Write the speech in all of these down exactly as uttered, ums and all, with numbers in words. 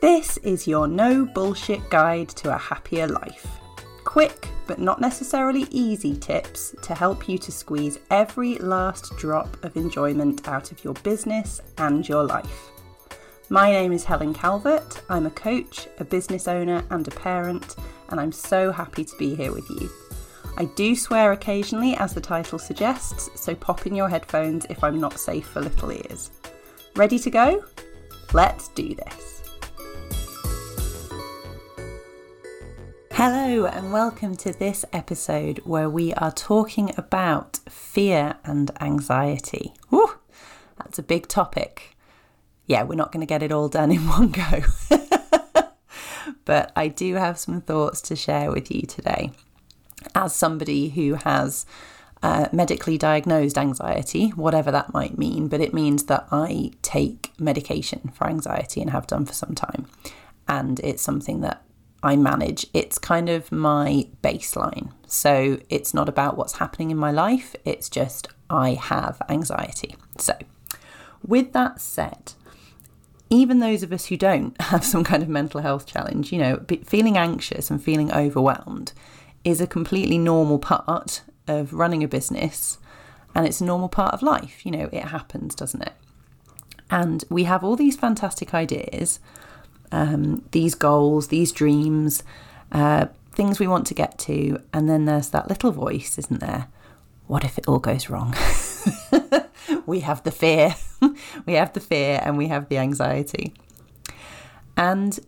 This is your No Bullshit Guide to a Happier Life. Quick, but not necessarily easy tips to help you to squeeze every last drop of enjoyment out of your business and your life. My name is Helen Calvert. I'm a coach, a business owner, and a parent, and I'm so happy to be here with you. I do swear occasionally, as the title suggests, so pop in your headphones if I'm not safe for little ears. Ready to go? Let's do this. Hello and welcome to this episode where we are talking about fear and anxiety. Woo, that's a big topic. Yeah, we're not going to get it all done in one go. But I do have some thoughts to share with you today. As somebody who has uh, medically diagnosed anxiety, whatever that might mean, but it means that I take medication for anxiety and have done for some time. And it's something that I manage. It's kind of my baseline. So it's not about what's happening in my life. It's just I have anxiety. So with that said, even those of us who don't have some kind of mental health challenge, you know, feeling anxious and feeling overwhelmed is a completely normal part of running a business. And it's a normal part of life. You know, it happens, doesn't it? And we have all these fantastic ideas, Um, these goals, these dreams, uh, things we want to get to. And then there's that little voice, isn't there? What if it all goes wrong? We have the fear. We have the fear and we have the anxiety. And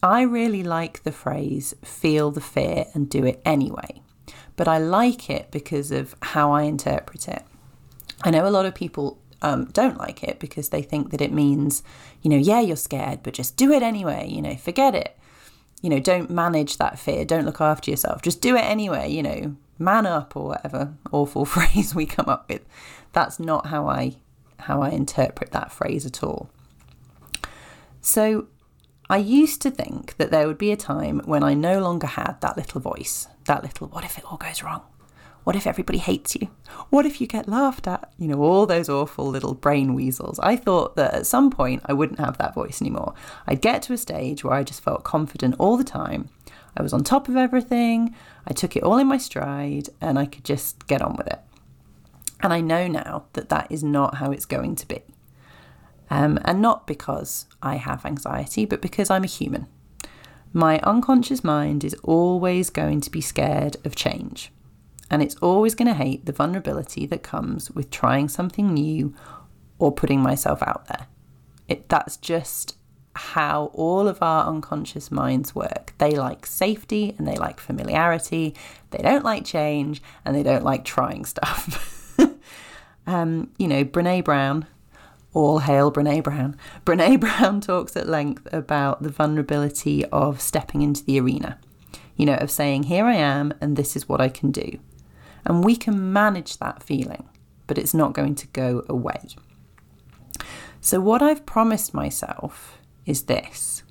I really like the phrase, feel the fear and do it anyway. But I like it because of how I interpret it. I know a lot of people Um, don't like it because they think that it means, you know, yeah, you're scared, but just do it anyway, you know, forget it. You know, don't manage that fear. Don't look after yourself. Just do it anyway, you know, man up or whatever awful phrase we come up with. That's not how I, how I interpret that phrase at all. So I used to think that there would be a time when I no longer had that little voice, that little, what if it all goes wrong? What if everybody hates you? What if you get laughed at? You know, all those awful little brain weasels. I thought that at some point I wouldn't have that voice anymore. I'd get to a stage where I just felt confident all the time. I was on top of everything. I took it all in my stride and I could just get on with it. And I know now that that is not how it's going to be. Um, and not because I have anxiety, but because I'm a human. My unconscious mind is always going to be scared of change. And it's always going to hate the vulnerability that comes with trying something new or putting myself out there. It, that's just how all of our unconscious minds work. They like safety and they like familiarity. They don't like change and they don't like trying stuff. um, you know, Brené Brown, all hail Brené Brown. Brené Brown talks at length about the vulnerability of stepping into the arena. You know, of saying, here I am and this is what I can do. And we can manage that feeling, but it's not going to go away. So what I've promised myself is this.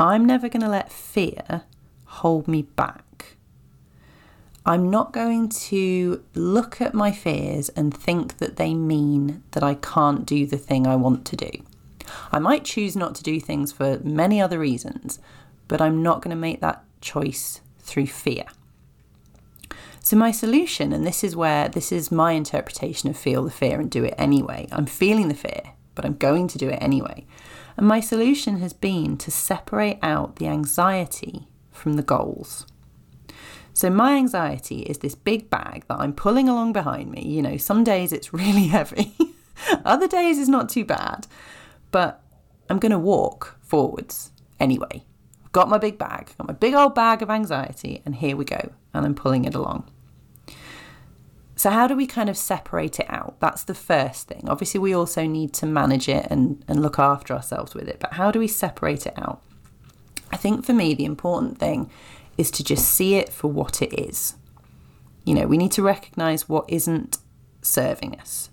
I'm never going to let fear hold me back. I'm not going to look at my fears and think that they mean that I can't do the thing I want to do. I might choose not to do things for many other reasons, but I'm not going to make that choice through fear. So my solution, and this is where this is my interpretation of feel the fear and do it anyway. I'm feeling the fear, but I'm going to do it anyway. And my solution has been to separate out the anxiety from the goals. So my anxiety is this big bag that I'm pulling along behind me. You know, some days it's really heavy. Other days it's not too bad, but I'm going to walk forwards anyway. Got my big bag, got my big old bag of anxiety, and here we go. And I'm pulling it along. So how do we kind of separate it out? That's the first thing. Obviously, we also need to manage it and, and look after ourselves with it. But how do we separate it out? I think for me, the important thing is to just see it for what it is. You know, we need to recognize what isn't serving us.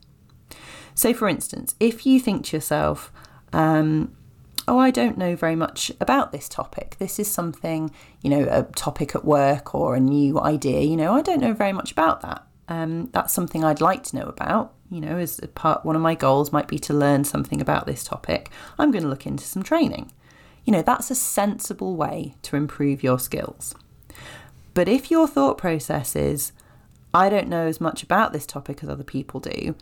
So for instance, if you think to yourself, um, oh, I don't know very much about this topic. This is something, you know, a topic at work or a new idea. You know, I don't know very much about that. Um, that's something I'd like to know about. You know, as a part, one of my goals might be to learn something about this topic. I'm going to look into some training. You know, that's a sensible way to improve your skills. But if your thought process is, I don't know as much about this topic as other people do,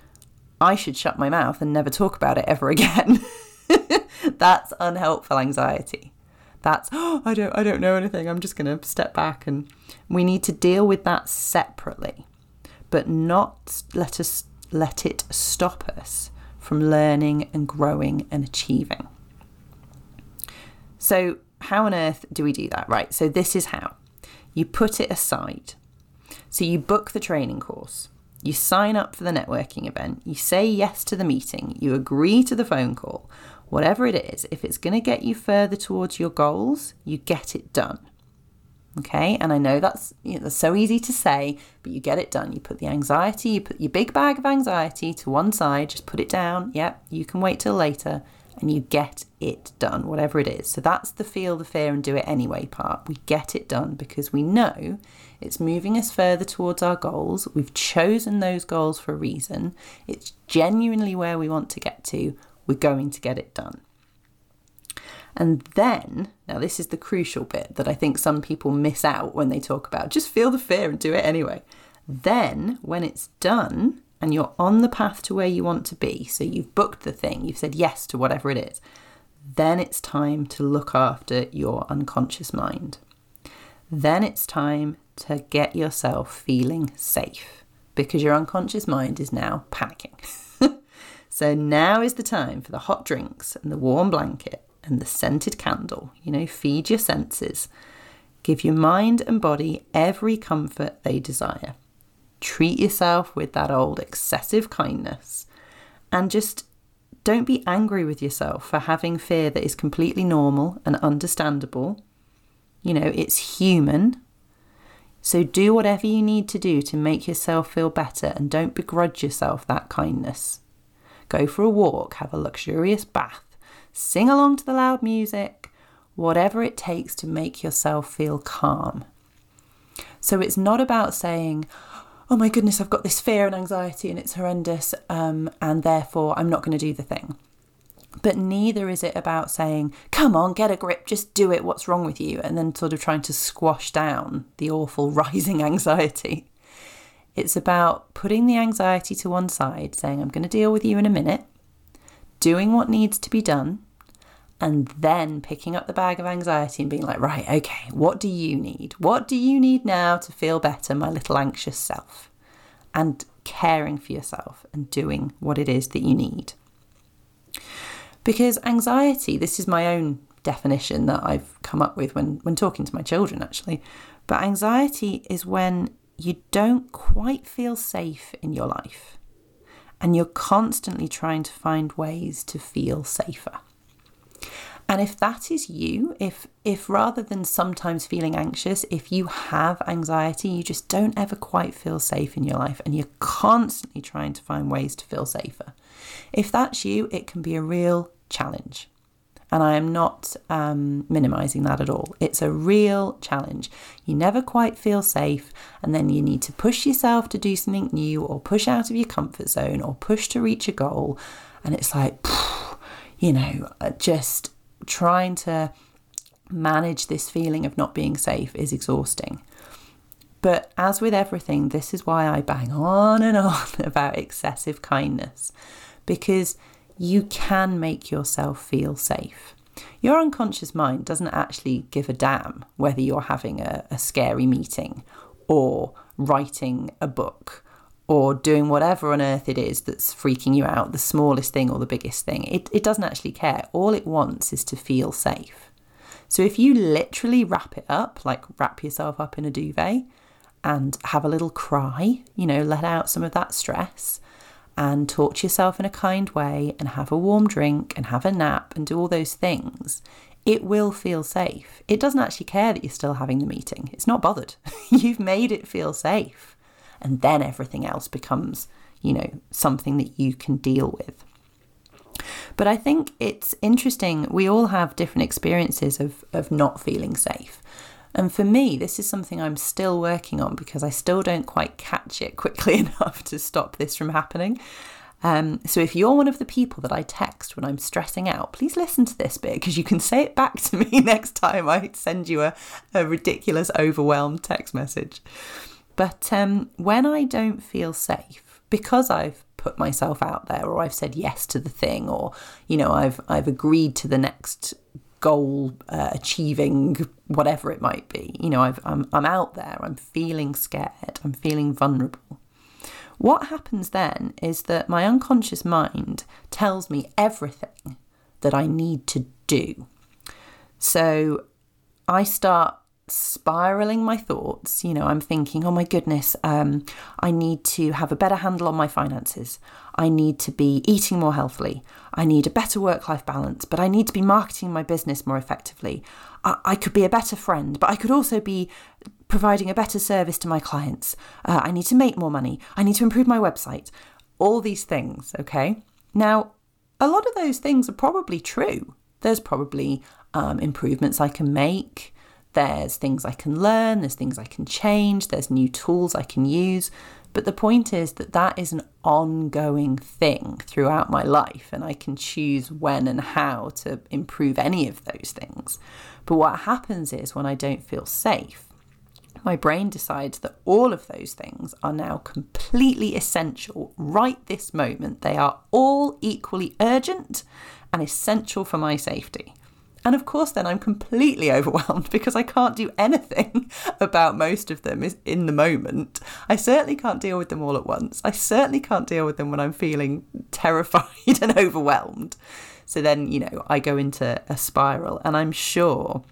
I should shut my mouth and never talk about it ever again. That's unhelpful anxiety. That's, oh, I don't, I don't know anything. I'm just going to step back. And we need to deal with that separately, but not let us let it stop us from learning and growing and achieving. So how on earth do we do that? Right. So this is how. You put it aside. So you book the training course, you sign up for the networking event, you say yes to the meeting, you agree to the phone call, whatever it is, if it's going to get you further towards your goals, you get it done. Okay. And I know that's, you know, that's so easy to say, but you get it done. You put the anxiety, you put your big bag of anxiety to one side, just put it down. Yep. You can wait till later and you get it done, whatever it is. So that's the feel the fear and do it anyway part. We get it done because we know it's moving us further towards our goals. We've chosen those goals for a reason. It's genuinely where we want to get to. We're going to get it done. And then, now this is the crucial bit that I think some people miss out when they talk about just feel the fear and do it anyway. Then when it's done and you're on the path to where you want to be, so you've booked the thing, you've said yes to whatever it is, then it's time to look after your unconscious mind. Then it's time to get yourself feeling safe because your unconscious mind is now panicking. So now is the time for the hot drinks and the warm blanket and the scented candle. You know, feed your senses. Give your mind and body every comfort they desire. Treat yourself with that old excessive kindness and just don't be angry with yourself for having fear that is completely normal and understandable. You know, it's human. So do whatever you need to do to make yourself feel better and don't begrudge yourself that kindness. Go for a walk, have a luxurious bath, sing along to the loud music, whatever it takes to make yourself feel calm. So it's not about saying, oh my goodness, I've got this fear and anxiety and it's horrendous, um, and therefore I'm not going to do the thing. But neither is it about saying, come on, get a grip, just do it, what's wrong with you? And then sort of trying to squash down the awful rising anxiety. It's about putting the anxiety to one side, saying, I'm going to deal with you in a minute, doing what needs to be done, and then picking up the bag of anxiety and being like, right, okay, what do you need? What do you need now to feel better, my little anxious self? And caring for yourself and doing what it is that you need. Because anxiety, this is my own definition that I've come up with when, when talking to my children, actually. But anxiety is when you don't quite feel safe in your life and you're constantly trying to find ways to feel safer. And if that is you, if if rather than sometimes feeling anxious, if you have anxiety, you just don't ever quite feel safe in your life and you're constantly trying to find ways to feel safer. If that's you, it can be a real challenge. And I am not um, minimizing that at all. It's a real challenge. You never quite feel safe and then you need to push yourself to do something new or push out of your comfort zone or push to reach a goal. And it's like, you know, just trying to manage this feeling of not being safe is exhausting. But as with everything, this is why I bang on and on about excessive kindness, because you can make yourself feel safe. Your unconscious mind doesn't actually give a damn whether you're having a, a scary meeting or writing a book or doing whatever on earth it is that's freaking you out, the smallest thing or the biggest thing. It, it doesn't actually care. All it wants is to feel safe. So if you literally wrap it up, like wrap yourself up in a duvet and have a little cry, you know, let out some of that stress and talk to yourself in a kind way and have a warm drink and have a nap and do all those things, it will feel safe. It doesn't actually care that you're still having the meeting. It's not bothered. You've made it feel safe. And then everything else becomes, you know, something that you can deal with. But I think it's interesting. We all have different experiences of, of not feeling safe. And for me, this is something I'm still working on because I still don't quite catch it quickly enough to stop this from happening. Um, so if you're one of the people that I text when I'm stressing out, please listen to this bit, because you can say it back to me next time I send you a, a ridiculous, overwhelmed text message. But um, when I don't feel safe, because I've put myself out there, or I've said yes to the thing, or, you know, I've I've agreed to the next goal uh, achieving, whatever it might be, you know, I've, I'm, I'm out there, I'm feeling scared, I'm feeling vulnerable. What happens then is that my unconscious mind tells me everything that I need to do. So I start spiraling my thoughts. You know, I'm thinking, oh my goodness, um, I need to have a better handle on my finances. I need to be eating more healthily. I need a better work-life balance, but I need to be marketing my business more effectively. I, I could be a better friend, but I could also be providing a better service to my clients. Uh, I need to make more money. I need to improve my website. All these things, okay? Now, a lot of those things are probably true. There's probably um, improvements I can make. There's things I can learn. There's things I can change. There's new tools I can use. But the point is that that is an ongoing thing throughout my life, and I can choose when and how to improve any of those things. But what happens is, when I don't feel safe, my brain decides that all of those things are now completely essential right this moment. They are all equally urgent and essential for my safety. And of course, then I'm completely overwhelmed, because I can't do anything about most of them in the moment. I certainly can't deal with them all at once. I certainly can't deal with them when I'm feeling terrified and overwhelmed. So then, you know, I go into a spiral, and I'm sure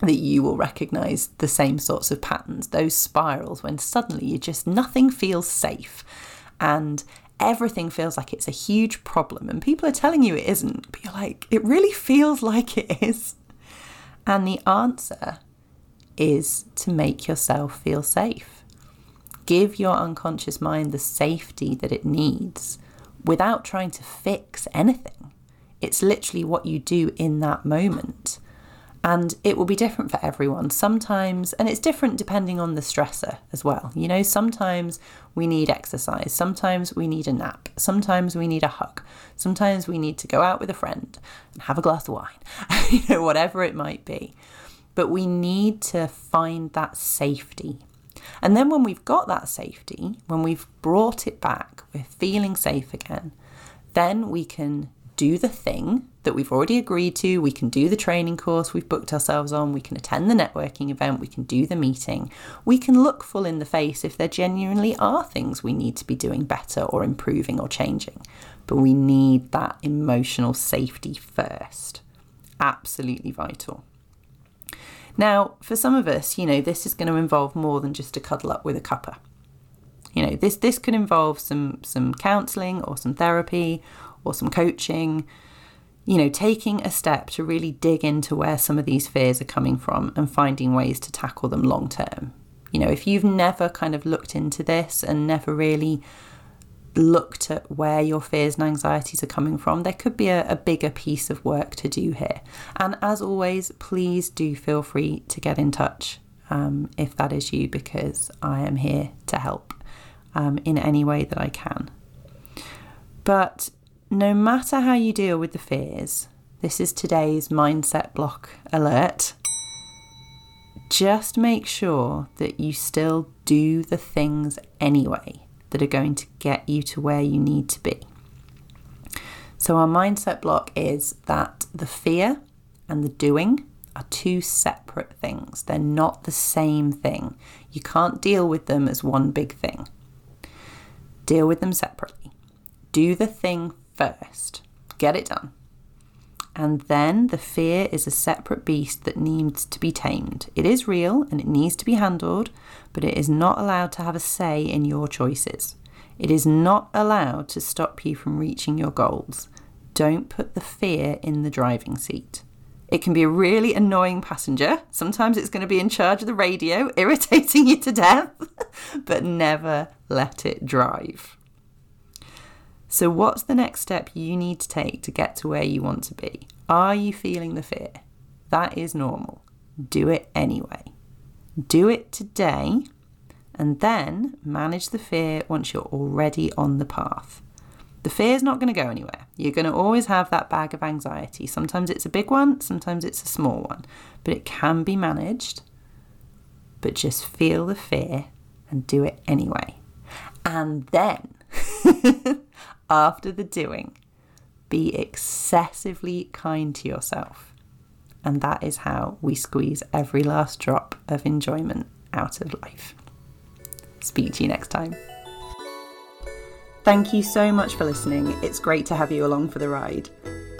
that you will recognise the same sorts of patterns, those spirals when suddenly you just, nothing feels safe and everything feels like it's a huge problem, and people are telling you it isn't, but you're like, it really feels like it is. And the answer is to make yourself feel safe. Give your unconscious mind the safety that it needs without trying to fix anything. It's literally what you do in that moment. And it will be different for everyone sometimes. And it's different depending on the stressor as well. You know, sometimes we need exercise. Sometimes we need a nap. Sometimes we need a hug. Sometimes we need to go out with a friend and have a glass of wine, you know, whatever it might be. But we need to find that safety. And then when we've got that safety, when we've brought it back, we're feeling safe again, then we can do the thing that we've already agreed to. We can do the training course we've booked ourselves on. We can attend the networking event. We can do the meeting. We can look full in the face if there genuinely are things we need to be doing better or improving or changing. But we need that emotional safety first. Absolutely vital. Now, for some of us, you know, this is going to involve more than just a cuddle up with a cuppa. You know, this this could involve some some counselling or some therapy or some coaching. You know, taking a step to really dig into where some of these fears are coming from and finding ways to tackle them long term. You know, if you've never kind of looked into this and never really looked at where your fears and anxieties are coming from, there could be a, a bigger piece of work to do here. And as always, please do feel free to get in touch um, if that is you, because I am here to help um, in any way that I can. But no matter how you deal with the fears, this is today's mindset block alert. Just make sure that you still do the things anyway that are going to get you to where you need to be. So our mindset block is that the fear and the doing are two separate things. They're not the same thing. You can't deal with them as one big thing. Deal with them separately. Do the thing first, get it done. And then the fear is a separate beast that needs to be tamed. It is real and it needs to be handled, but it is not allowed to have a say in your choices. It is not allowed to stop you from reaching your goals. Don't put the fear in the driving seat. It can be a really annoying passenger. Sometimes it's going to be in charge of the radio, irritating you to death, but never let it drive. So what's the next step you need to take to get to where you want to be? Are you feeling the fear? That is normal. Do it anyway. Do it today, and then manage the fear once you're already on the path. The fear's not going to go anywhere. You're going to always have that bag of anxiety. Sometimes it's a big one, sometimes it's a small one, but it can be managed. But just feel the fear and do it anyway. And then, after the doing, be excessively kind to yourself. And that is how we squeeze every last drop of enjoyment out of life. Speak to you next time. Thank you so much for listening. It's great to have you along for the ride.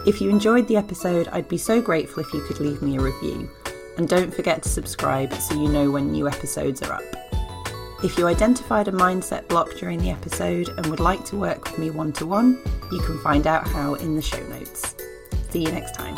If you enjoyed the episode, I'd be so grateful if you could leave me a review. And don't forget to subscribe so you know when new episodes are up. If you identified a mindset block during the episode and would like to work with me one-to-one, you can find out how in the show notes. See you next time.